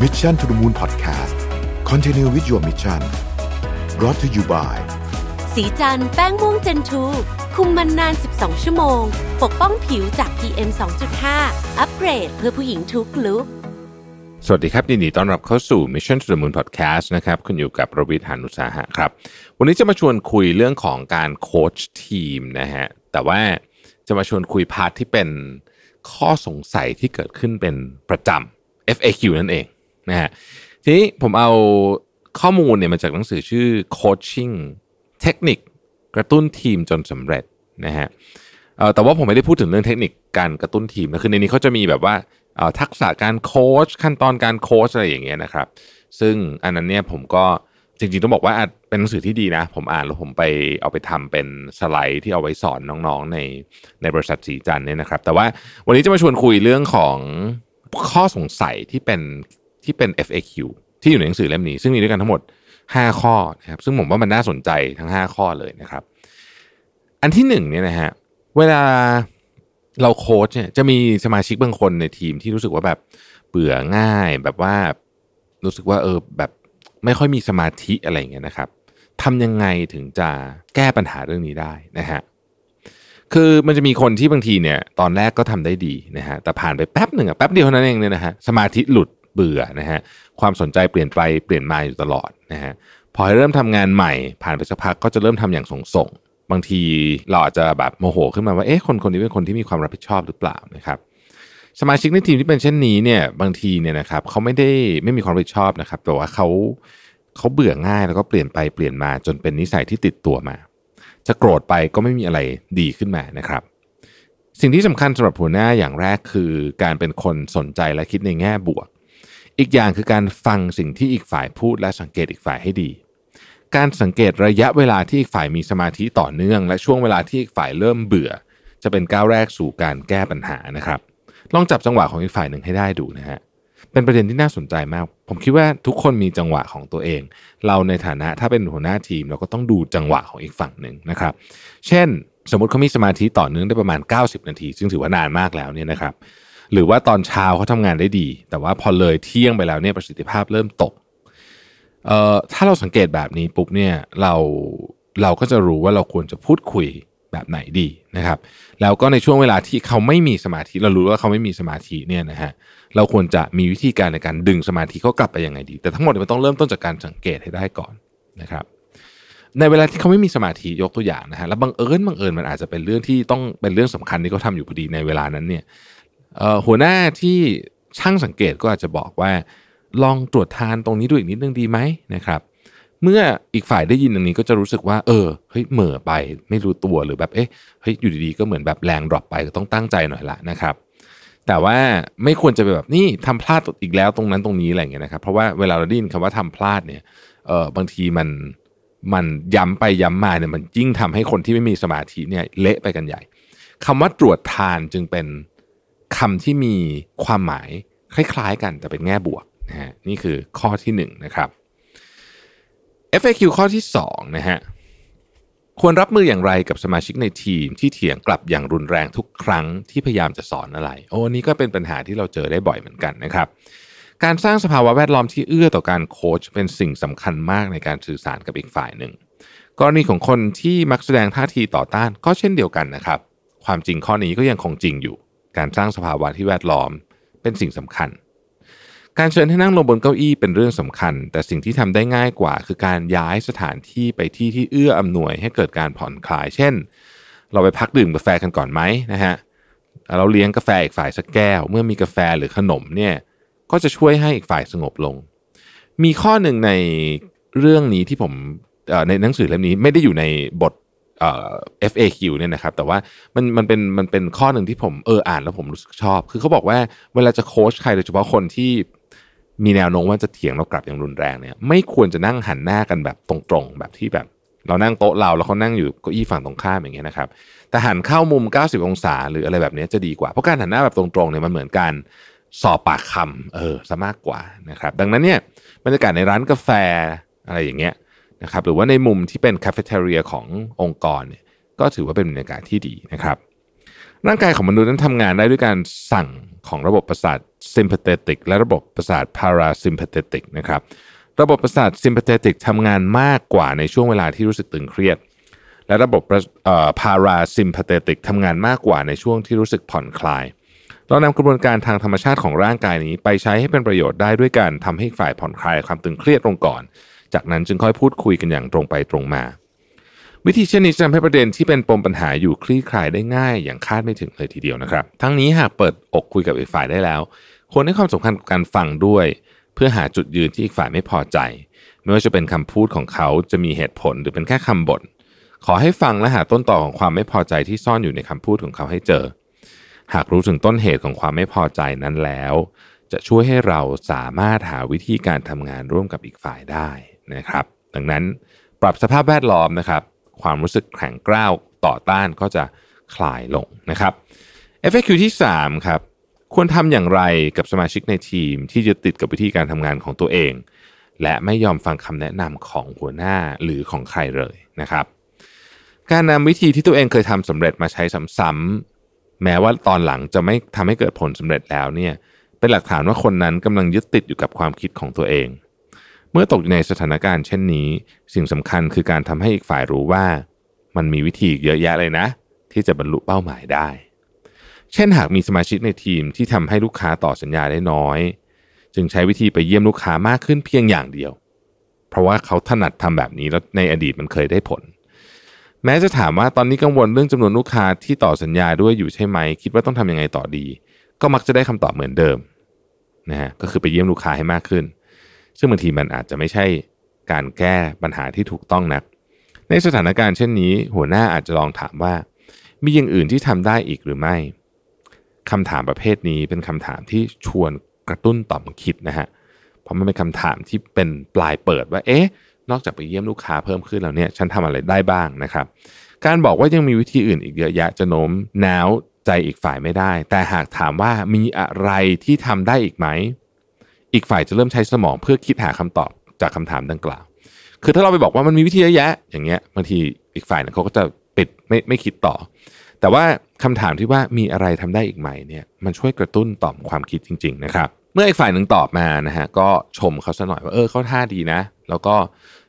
Mission to the Moon Podcast Continue with your mission Brought to you by สีจันแป้งม่วงเจนทูคุมมันนาน12ชั่วโมงปกป้องผิวจาก PM 2.5 อัปเกรดเพื่อผู้หญิงทุกลุคสวัสดีครับยินดีต้อนรับเข้าสู่ Mission to the Moon Podcast นะครับคุณอยู่กับประวิตร หาญอุตสาหะครับวันนี้จะมาชวนคุยเรื่องของการโค้ชทีมนะฮะแต่ว่าจะมาชวนคุยพาร์ทที่เป็นข้อสงสัยที่เกิดขึ้นเป็นประจำ FAQ นั่นเองนะฮะทีนี้ผมเอาข้อมูลเนี่ยมาจากหนังสือชื่อ Coaching เทคนิคกระตุ้นทีมจนสำเร็จนะฮะแต่ว่าผมไม่ได้พูดถึงเรื่องเทคนิคการกระตุ้นทีมนะคือในนี้เขาจะมีแบบว่าทักษะการโค้ชขั้นตอนการโค้ชอะไรอย่างเงี้ยนะครับซึ่งอันนั้นเนี่ยผมก็จริงๆต้องบอกว่าเป็นหนังสือที่ดีนะผมอ่านแล้วผมไปเอาไปทำเป็นสไลด์ที่เอาไว้สอนน้องๆในบริษัทสีจันทร์เนี่ยนะครับแต่ว่าวันนี้จะมาชวนคุยเรื่องของข้อสงสัยที่เป็น FAQ ที่อยู่ในหนังสือเล่มนี้ซึ่งมีด้วยกันทั้งหมด5ข้อนะครับซึ่งผมว่ามันน่าสนใจทั้ง5ข้อเลยนะครับอันที่1เนี่ยนะฮะเวลาเราโค้ชเนี่ยจะมีสมาชิกบางคนในทีมที่รู้สึกว่าแบบเบื่อง่ายแบบว่ารู้สึกว่าแบบไม่ค่อยมีสมาธิอะไรอย่างเงี้ยนะครับทำยังไงถึงจะแก้ปัญหาเรื่องนี้ได้นะฮะคือมันจะมีคนที่บางทีเนี่ยตอนแรกก็ทำได้ดีนะฮะแต่ผ่านไปแป๊บหนึ่งแป๊บเดียวเท่านั้นเองเนี่ยนะฮะสมาธิหลุดเบื่อนะฮะความสนใจเปลี่ยนไปเปลี่ยนมาอยู่ตลอดนะฮะพอเริ่มทำงานใหม่ผ่านไปสักพักก็จะเริ่มทำอย่างส่งบางทีเราอาจจะแบบโมโหขึ้นมาว่าคนนี้เป็นคนที่มีความรับผิดชอบหรือเปล่านะครับสมาชิกในทีมที่เป็นเช่นนี้เนี่ยบางทีเนี่ยนะครับเขาไม่มีความรับผิดชอบนะครับแต่ว่าเขาเบื่อง่ายแล้วก็เปลี่ยนไปเปลี่ยนมาจนเป็นนิสัยที่ติดตัวมาจะโกรธไปก็ไม่มีอะไรดีขึ้นมานะครับสิ่งที่สำคัญสำหรับหัวหน้าอย่างแรกคือการเป็นคนสนใจและคิดในแง่บวกอีกอย่างคือการฟังสิ่งที่อีกฝ่ายพูดและสังเกตอีกฝ่ายให้ดีการสังเกตระยะเวลาที่อีกฝ่ายมีสมาธิต่อเนื่องและช่วงเวลาที่อีกฝ่ายเริ่มเบื่อจะเป็นก้าวแรกสู่การแก้ปัญหานะครับลองจับจังหวะของอีกฝ่ายหนึ่งให้ได้ดูนะฮะเป็นประเด็นที่น่าสนใจมากผมคิดว่าทุกคนมีจังหวะของตัวเองเราในฐานะถ้าเป็นหัวหน้าทีมเราก็ต้องดูจังหวะของอีกฝั่งหนึ่งนะครับเช่นสมมติเขามีสมาธิต่อเนื่องได้ประมาณ90นาทีซึ่งถือว่านานมากแล้วเนี่ยนะครับหรือว่าตอนเช้าเขาทำงานได้ดีแต่ว่าพอเลยเที่ยงไปแล้วเนี่ยประสิทธิภาพเริ่มตกถ้าเราสังเกตแบบนี้ปุ๊บเนี่ยเราก็จะรู้ว่าเราควรจะพูดคุยแบบไหนดีนะครับแล้วก็ในช่วงเวลาที่เขาไม่มีสมาธิเรารู้ว่าเขาไม่มีสมาธิเนี่ยนะฮะเราควรจะมีวิธีการในการดึงสมาธิเขากลับไปยังไงดีแต่ทั้งหมดมันต้องเริ่มต้นจากการสังเกตให้ได้ก่อนนะครับในเวลาที่เขาไม่มีสมาธิยกตัวอย่างนะฮะแล้วบังเอิญมันอาจจะเป็นเรื่องที่ต้องเป็นเรื่องสำคัญที่เขาทำอยู่พอดีในเวลานั้นเนี่ยหัวหน้าที่ช่างสังเกตก็อาจจะบอกว่าลองตรวจทานตรงนี้ดูอีกนิดนึงดีไหมนะครับเมื่ออีกฝ่ายได้ยินอย่างนี้ก็จะรู้สึกว่าเฮ้ยเหม่อไปไม่รู้ตัวหรือแบบเฮ้ยอยู่ดีๆก็เหมือนแบบแรงดรอปไปก็ต้องตั้งใจหน่อยละนะครับแต่ว่าไม่ควรจะไปแบบนี่ทำพลาดอีกแล้วตรงนั้นตรงนี้อะไรอย่างเงี้ยนะครับเพราะว่าเวลาเราได้ยินคำว่าทำพลาดเนี่ยบางทีมันย้ำไปย้ำมาเนี่ยมันยิ่งทำให้คนที่ไม่มีสมาธิเนี่ยเละไปกันใหญ่คำว่าตรวจทานจึงเป็นคำที่มีความหมายคล้ายๆกันแต่เป็นแง่บวกนี่คือข้อที่1นะครับ FAQ ข้อที่2นะฮะควรรับมืออย่างไรกับสมาชิกในทีมที่เถียงกลับอย่างรุนแรงทุกครั้งที่พยายามจะสอนอะไรอันนี้ก็เป็นปัญหาที่เราเจอได้บ่อยเหมือนกันนะครับการสร้างสภาวะแวดล้อมที่เอื้อต่อการโค้ชเป็นสิ่งสำคัญมากในการสื่อสารกับอีกฝ่ายหนึ่งกรณีของคนที่มักแสดงท่าทีต่อต้านก็เช่นเดียวกันนะครับความจริงข้อนี้ก็ยังคงจริงอยู่การสร้างสภาวะที่แวดล้อมเป็นสิ่งสำคัญการเชิญให้นั่งลงบนเก้าอี้เป็นเรื่องสำคัญแต่สิ่งที่ทำได้ง่ายกว่าคือการย้ายสถานที่ไปที่ที่เอื้ออำนวยให้เกิดการผ่อนคลายเช่นเราไปพักดื่มกาแฟกันก่อนไหมนะฮะเราเลี้ยงกาแฟอีกฝ่ายสักแก้วเมื่อมีกาแฟหรือขนมเนี่ยก็จะช่วยให้อีกฝ่ายสงบลงมีข้อหนึ่งในเรื่องนี้ที่ผมในหนังสือเล่มนี้ไม่ได้อยู่ในบทFAQ เนี่ยนะครับแต่ว่ามันเป็นข้อหนึ่งที่ผมอ่านแล้วผมรู้สึกชอบคือเขาบอกว่าเวลาจะโค้ชใครโดยเฉพาะคนที่มีแนวโน้มว่าจะเถียงเรากลับอย่างรุนแรงเนี่ยไม่ควรจะนั่งหันหน้ากันแบบตรงๆแบบที่แบบเรานั่งโต๊ะเราแล้วเขานั่งอยู่เก้าอี้ฝั่งตรงข้ามอย่างเงี้ยนะครับแต่หันเข้ามุม90องศาหรืออะไรแบบนี้จะดีกว่าเพราะการหันหน้าแบบตรงๆเนี่ยมันเหมือนการสอบปากคำซะมากกว่านะครับดังนั้นเนี่ยบรรยากาศในร้านกาแฟอะไรอย่างเงี้ยนะครับหรือว่าในมุมที่เป็นคาเฟ่เทเรียขององค์กรเนี่ยก็ถือว่าเป็นบรรยากาศที่ดีนะครับร่างกายของมนุษย์นั้นทำงานได้ด้วยการสั่ง ของระบบประสาท sympathetic และระบบประสาท parasympathetic นะครับระบบประสาท sympathetic ทำงานมากกว่าในช่วงเวลาที่รู้สึกตึงเครียดและระบบ parasympathetic ทำงานมากกว่าในช่วงที่รู้สึกผ่อนคลายเรานำกระบวนการทางธรรมชาติของร่างกายนี้ไปใช้ให้เป็นประโยชน์ได้ด้วยการทำให้ฝ่ายผ่อนคลายความตึงเครียดลงก่อนจากนั้นจึงค่อยพูดคุยกันอย่างตรงไปตรงมาวิธีเช่นนี้จะทำให้ประเด็นที่เป็นปมปัญหาอยู่คลี่คลายได้ง่ายอย่างคาดไม่ถึงเลยทีเดียวนะครับทั้งนี้หากเปิดอกคุยกับอีกฝ่ายได้แล้วควรให้ความสำคัญกับการฟังด้วยเพื่อหาจุดยืนที่อีกฝ่ายไม่พอใจไม่ว่าจะเป็นคำพูดของเขาจะมีเหตุผลหรือเป็นแค่คำบ่นขอให้ฟังและหาต้นตอของความไม่พอใจที่ซ่อนอยู่ในคำพูดของเขาให้เจอหากรู้ถึงต้นเหตุของความไม่พอใจนั้นแล้วจะช่วยให้เราสามารถหาวิธีการทำงานร่วมกับอีกฝ่ายได้นะครับดังนั้นปรับสภาพแวดล้อมนะครับความรู้สึกแข็งกร้าวต่อต้านก็จะคลายลงนะครับ FAQ ที่3ครับควรทำอย่างไรกับสมาชิกในทีมที่ยึดติดกับวิธีการทำงานของตัวเองและไม่ยอมฟังคำแนะนำของหัวหน้าหรือของใครเลยนะครับการนำวิธีที่ตัวเองเคยทำสำเร็จมาใช้ซ้ำแม้ว่าตอนหลังจะไม่ทำให้เกิดผลสำเร็จแล้วเนี่ยเป็นหลักฐานว่าคนนั้นกำลังยึดติดอยู่กับความคิดของตัวเองเมื่อตกอยู่ในสถานการณ์เช่นนี้สิ่งสำคัญคือการทำให้อีกฝ่ายรู้ว่ามันมีวิธีเยอะแยะเลยนะที่จะบรรลุเป้าหมายได้เช่นหากมีสมาชิกในทีมที่ทำให้ลูกค้าต่อสัญญาได้น้อยจึงใช้วิธีไปเยี่ยมลูกค้ามากขึ้นเพียงอย่างเดียวเพราะว่าเขาถนัดทำแบบนี้แล้วในอดีตมันเคยได้ผลแม้จะถามว่าตอนนี้กังวลเรื่องจำนวนลูกค้าที่ต่อสัญญาด้วยอยู่ใช่ไหมคิดว่าต้องทำยังไงต่อดีก็มักจะได้คำตอบเหมือนเดิมนะฮะก็คือไปเยี่ยมลูกค้าให้มากขึ้นซึ่งบางทีมันอาจจะไม่ใช่การแก้ปัญหาที่ถูกต้องนักในสถานการณ์เช่นนี้หัวหน้าอาจจะลองถามว่ามีอย่างอื่นที่ทำได้อีกหรือไม่คำถามประเภทนี้เป็นคำถามที่ชวนกระตุ้นต่อมคิดนะฮะเพราะมันเป็นคำถามที่เป็นปลายเปิดว่าเอ๊ะนอกจากไปเยี่ยมลูกค้าเพิ่มขึ้นแล้วเนี่ยฉันทำอะไรได้บ้างนะครับการบอกว่ายังมีวิธีอื่นอีกเยอะแยะจะโน้มน้าวใจอีกฝ่ายไม่ได้แต่หากถามว่ามีอะไรที่ทำได้อีกไหมอีกฝ่ายจะเริ่มใช้สมองเพื่อคิดหาคำตอบจากคำถามดังกล่าวคือถ้าเราไปบอกว่ามันมีวิธีเยอะแยะอย่างเงี้ยบางทีอีกฝ่ายเนี่ยเขาก็จะปิดไม่คิดต่อแต่ว่าคำถามที่ว่ามีอะไรทำได้อีกไหมเนี่ยมันช่วยกระตุ้นต่อมความคิดจริงๆนะครับเมื่ออีกฝ่ายหนึ่งตอบมานะฮะก็ชมเขาซะหน่อยว่าเขาท่าดีนะแล้วก็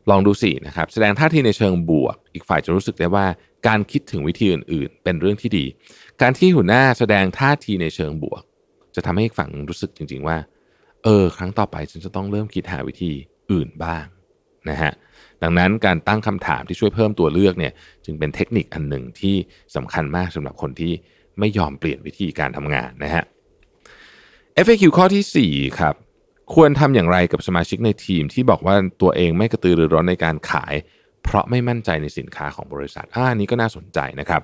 ลองดูสินะครับแสดงท่าทีในเชิงบวกอีกฝ่ายจะรู้สึกได้ว่าการคิดถึงวิธีอื่นๆเป็นเรื่องที่ดีการที่หัวหน้าแสดงท่าทีในเชิงบวกจะทำให้อีกฝั่งรู้สึกจริงๆว่าครั้งต่อไปฉันจะต้องเริ่มคิดหาวิธีอื่นบ้างนะฮะดังนั้นการตั้งคำถามที่ช่วยเพิ่มตัวเลือกเนี่ยจึงเป็นเทคนิคอันหนึ่งที่สำคัญมากสำหรับคนที่ไม่ยอมเปลี่ยนวิธีการทำงานนะฮะ FAQ ข้อที่4ครับควรทำอย่างไรกับสมาชิกในทีมที่บอกว่าตัวเองไม่กระตือรือร้นในการขายเพราะไม่มั่นใจในสินค้าของบริษัทอันนี้ก็น่าสนใจนะครับ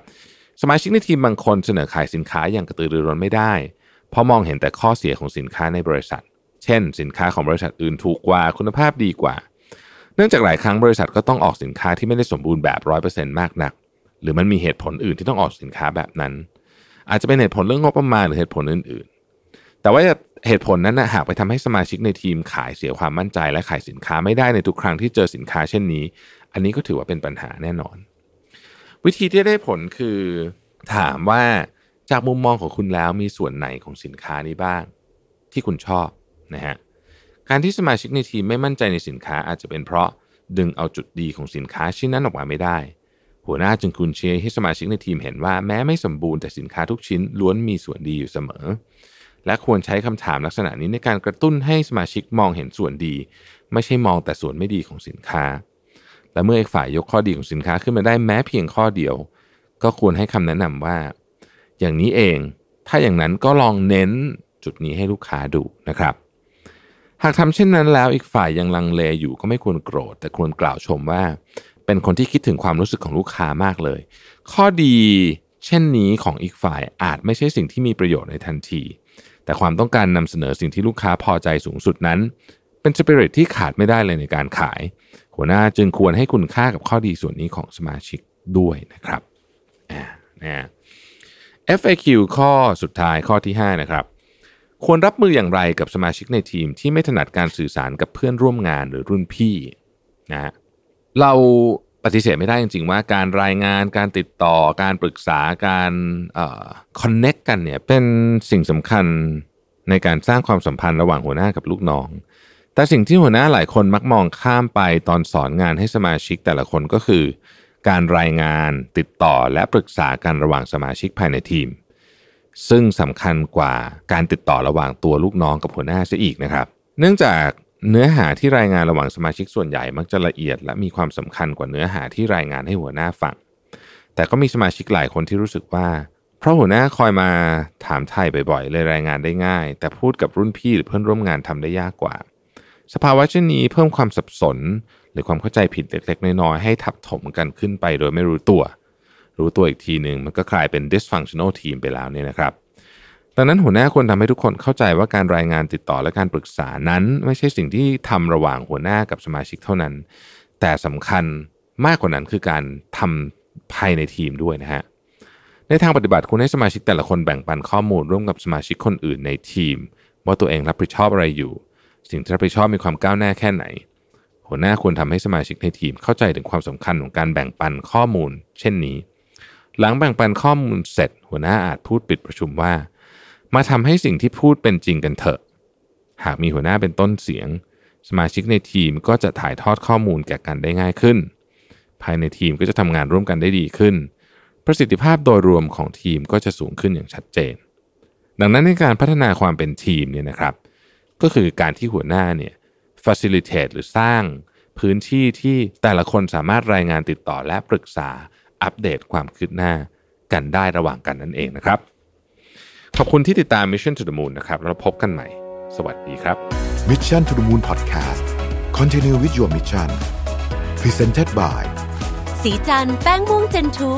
สมาชิกในทีมบางคนเสนอขายสินค้าอย่างกระตือรือร้นไม่ได้เพราะมองเห็นแต่ข้อเสียของสินค้าในบริษัทเช่นสินค้าของบริษัทอื่นถูกกว่าคุณภาพดีกว่าเนื่องจากหลายครั้งบริษัทก็ต้องออกสินค้าที่ไม่ได้สมบูรณ์แบบ 100% มากนักหรือมันมีเหตุผลอื่นที่ต้องออกสินค้าแบบนั้นอาจจะเป็นเหตุผลเรื่องงบประมาณหรือเหตุผลอื่นๆแต่ว่าเหตุผลนั้นหากไปทำให้สมาชิกในทีมขายเสียความมั่นใจและขายสินค้าไม่ได้ในทุกครั้งที่เจอสินค้าเช่นนี้อันนี้ก็ถือว่าเป็นปัญหาแน่นอนวิธีที่ได้ผลคือถามว่าจากมุมมองของคุณแล้วมีส่วนไหนของสินค้านี้บ้างที่คุณชอบนะฮะการที่สมาชิกในทีมไม่มั่นใจในสินค้าอาจจะเป็นเพราะดึงเอาจุดดีของสินค้าชิ้นนั้นออกมาไม่ได้หัวหน้าจึงคุณเชียร์ให้สมาชิกในทีมเห็นว่าแม้ไม่สมบูรณ์แต่สินค้าทุกชิ้นล้วนมีส่วนดีอยู่เสมอและควรใช้คำถามลักษณะนี้ในการกระตุ้นให้สมาชิกมองเห็นส่วนดีไม่ใช่มองแต่ส่วนไม่ดีของสินค้าและเมื่ออีกฝ่ายยกข้อดีของสินค้าขึ้นมาได้แม้เพียงข้อเดียวก็ควรให้คำแนะนำว่าอย่างนี้เองถ้าอย่างนั้นก็ลองเน้นจุดนี้ให้ลูกค้าดูนะครับหากทำเช่นนั้นแล้วอีกฝ่ายยังลังเลอยู่ก็ไม่ควรโกรธแต่ควรกล่าวชมว่าเป็นคนที่คิดถึงความรู้สึกของลูกค้ามากเลยข้อดีเช่นนี้ของอีกฝ่ายอาจไม่ใช่สิ่งที่มีประโยชน์ในทันทีแต่ความต้องการนำเสนอสิ่งที่ลูกค้าพอใจสูงสุดนั้นเป็นสปิริตที่ขาดไม่ได้เลยในการขายหัวหน้าจึงควรให้คุณค่ากับข้อดีส่วนนี้ของสมาชิกด้วยนะครับFAQ ข้อสุดท้ายข้อที่5นะครับควรรับมืออย่างไรกับสมาชิกในทีมที่ไม่ถนัดการสื่อสารกับเพื่อนร่วมงานหรือรุ่นพี่นะเรา ปฏิเสธไม่ได้จริงๆว่าการรายงานการติดต่อการปรึกษาการคอนเนคกันเนี่ยเป็นสิ่งสำคัญในการสร้างความสัมพันธ์ระหว่างหัวหน้ากับลูกน้องแต่สิ่งที่หัวหน้าหลายคนมักมองข้ามไปตอนสอนงานให้สมาชิกแต่ละคนก็คือการรายงานติดต่อและปรึกษากันระหว่างสมาชิกภายในทีมซึ่งสำคัญกว่าการติดต่อระหว่างตัวลูกน้องกับหัวหน้าซะอีกนะครับเนื่องจากเนื้อหาที่รายงานระหว่างสมาชิกส่วนใหญ่มักจะละเอียดและมีความสำคัญกว่าเนื้อหาที่รายงานให้หัวหน้าฟังแต่ก็มีสมาชิกหลายคนที่รู้สึกว่าเพราะหัวหน้าคอยมาถามไถ่บ่อยๆเลยรายงานได้ง่ายแต่พูดกับรุ่นพี่หรือเพื่อนร่วมงานทำได้ยากกว่าสภาวะเช่นนี้เพิ่มความสับสนหรือความเข้าใจผิดเล็กๆน้อยๆให้ทับถมกันขึ้นไปโดยไม่รู้ตัวอีกทีนึงมันก็กลายเป็น dysfunctional team ไปแล้วเนี่ยนะครับดังนั้นหัวหน้าควรทำให้ทุกคนเข้าใจว่าการรายงานติดต่อและการปรึกษานั้นไม่ใช่สิ่งที่ทำระหว่างหัวหน้ากับสมาชิกเท่านั้นแต่สำคัญมากกว่านั้นคือการทำภายในทีมด้วยนะฮะในทางปฏิบัติคุณให้สมาชิกแต่ละคนแบ่งปันข้อมูลร่วมกับสมาชิกคนอื่นในทีมว่าตัวเองรับผิดชอบอะไรอยู่สิ่งที่รับผิดชอบมีความก้าวหน้าแค่ไหนหัวหน้าควรทำให้สมาชิกในทีมเข้าใจถึงความสำคัญของการแบ่งปันข้อมูลเช่นนี้หลังแบ่งปันข้อมูลเสร็จหัวหน้าอาจพูดปิดประชุมว่ามาทำให้สิ่งที่พูดเป็นจริงกันเถอะหากมีหัวหน้าเป็นต้นเสียงสมาชิกในทีมก็จะถ่ายทอดข้อมูลแก่กันได้ง่ายขึ้นภายในทีมก็จะทำงานร่วมกันได้ดีขึ้นประสิทธิภาพโดยรวมของทีมก็จะสูงขึ้นอย่างชัดเจนดังนั้นในการพัฒนาความเป็นทีมเนี่ยนะครับก็คือการที่หัวหน้าเนี่ย facilitate หรือสร้างพื้นที่ที่แต่ละคนสามารถรายงานติดต่อและปรึกษาอัปเดตความคืบหน้ากันได้ระหว่างกันนั่นเองนะครับขอบคุณที่ติดตาม Mission to the Moon นะครับแล้วพบกันใหม่สวัสดีครับ Mission to the Moon Podcast Continue with your mission Presented by สีจันทร์แป้งม่วงเจนทู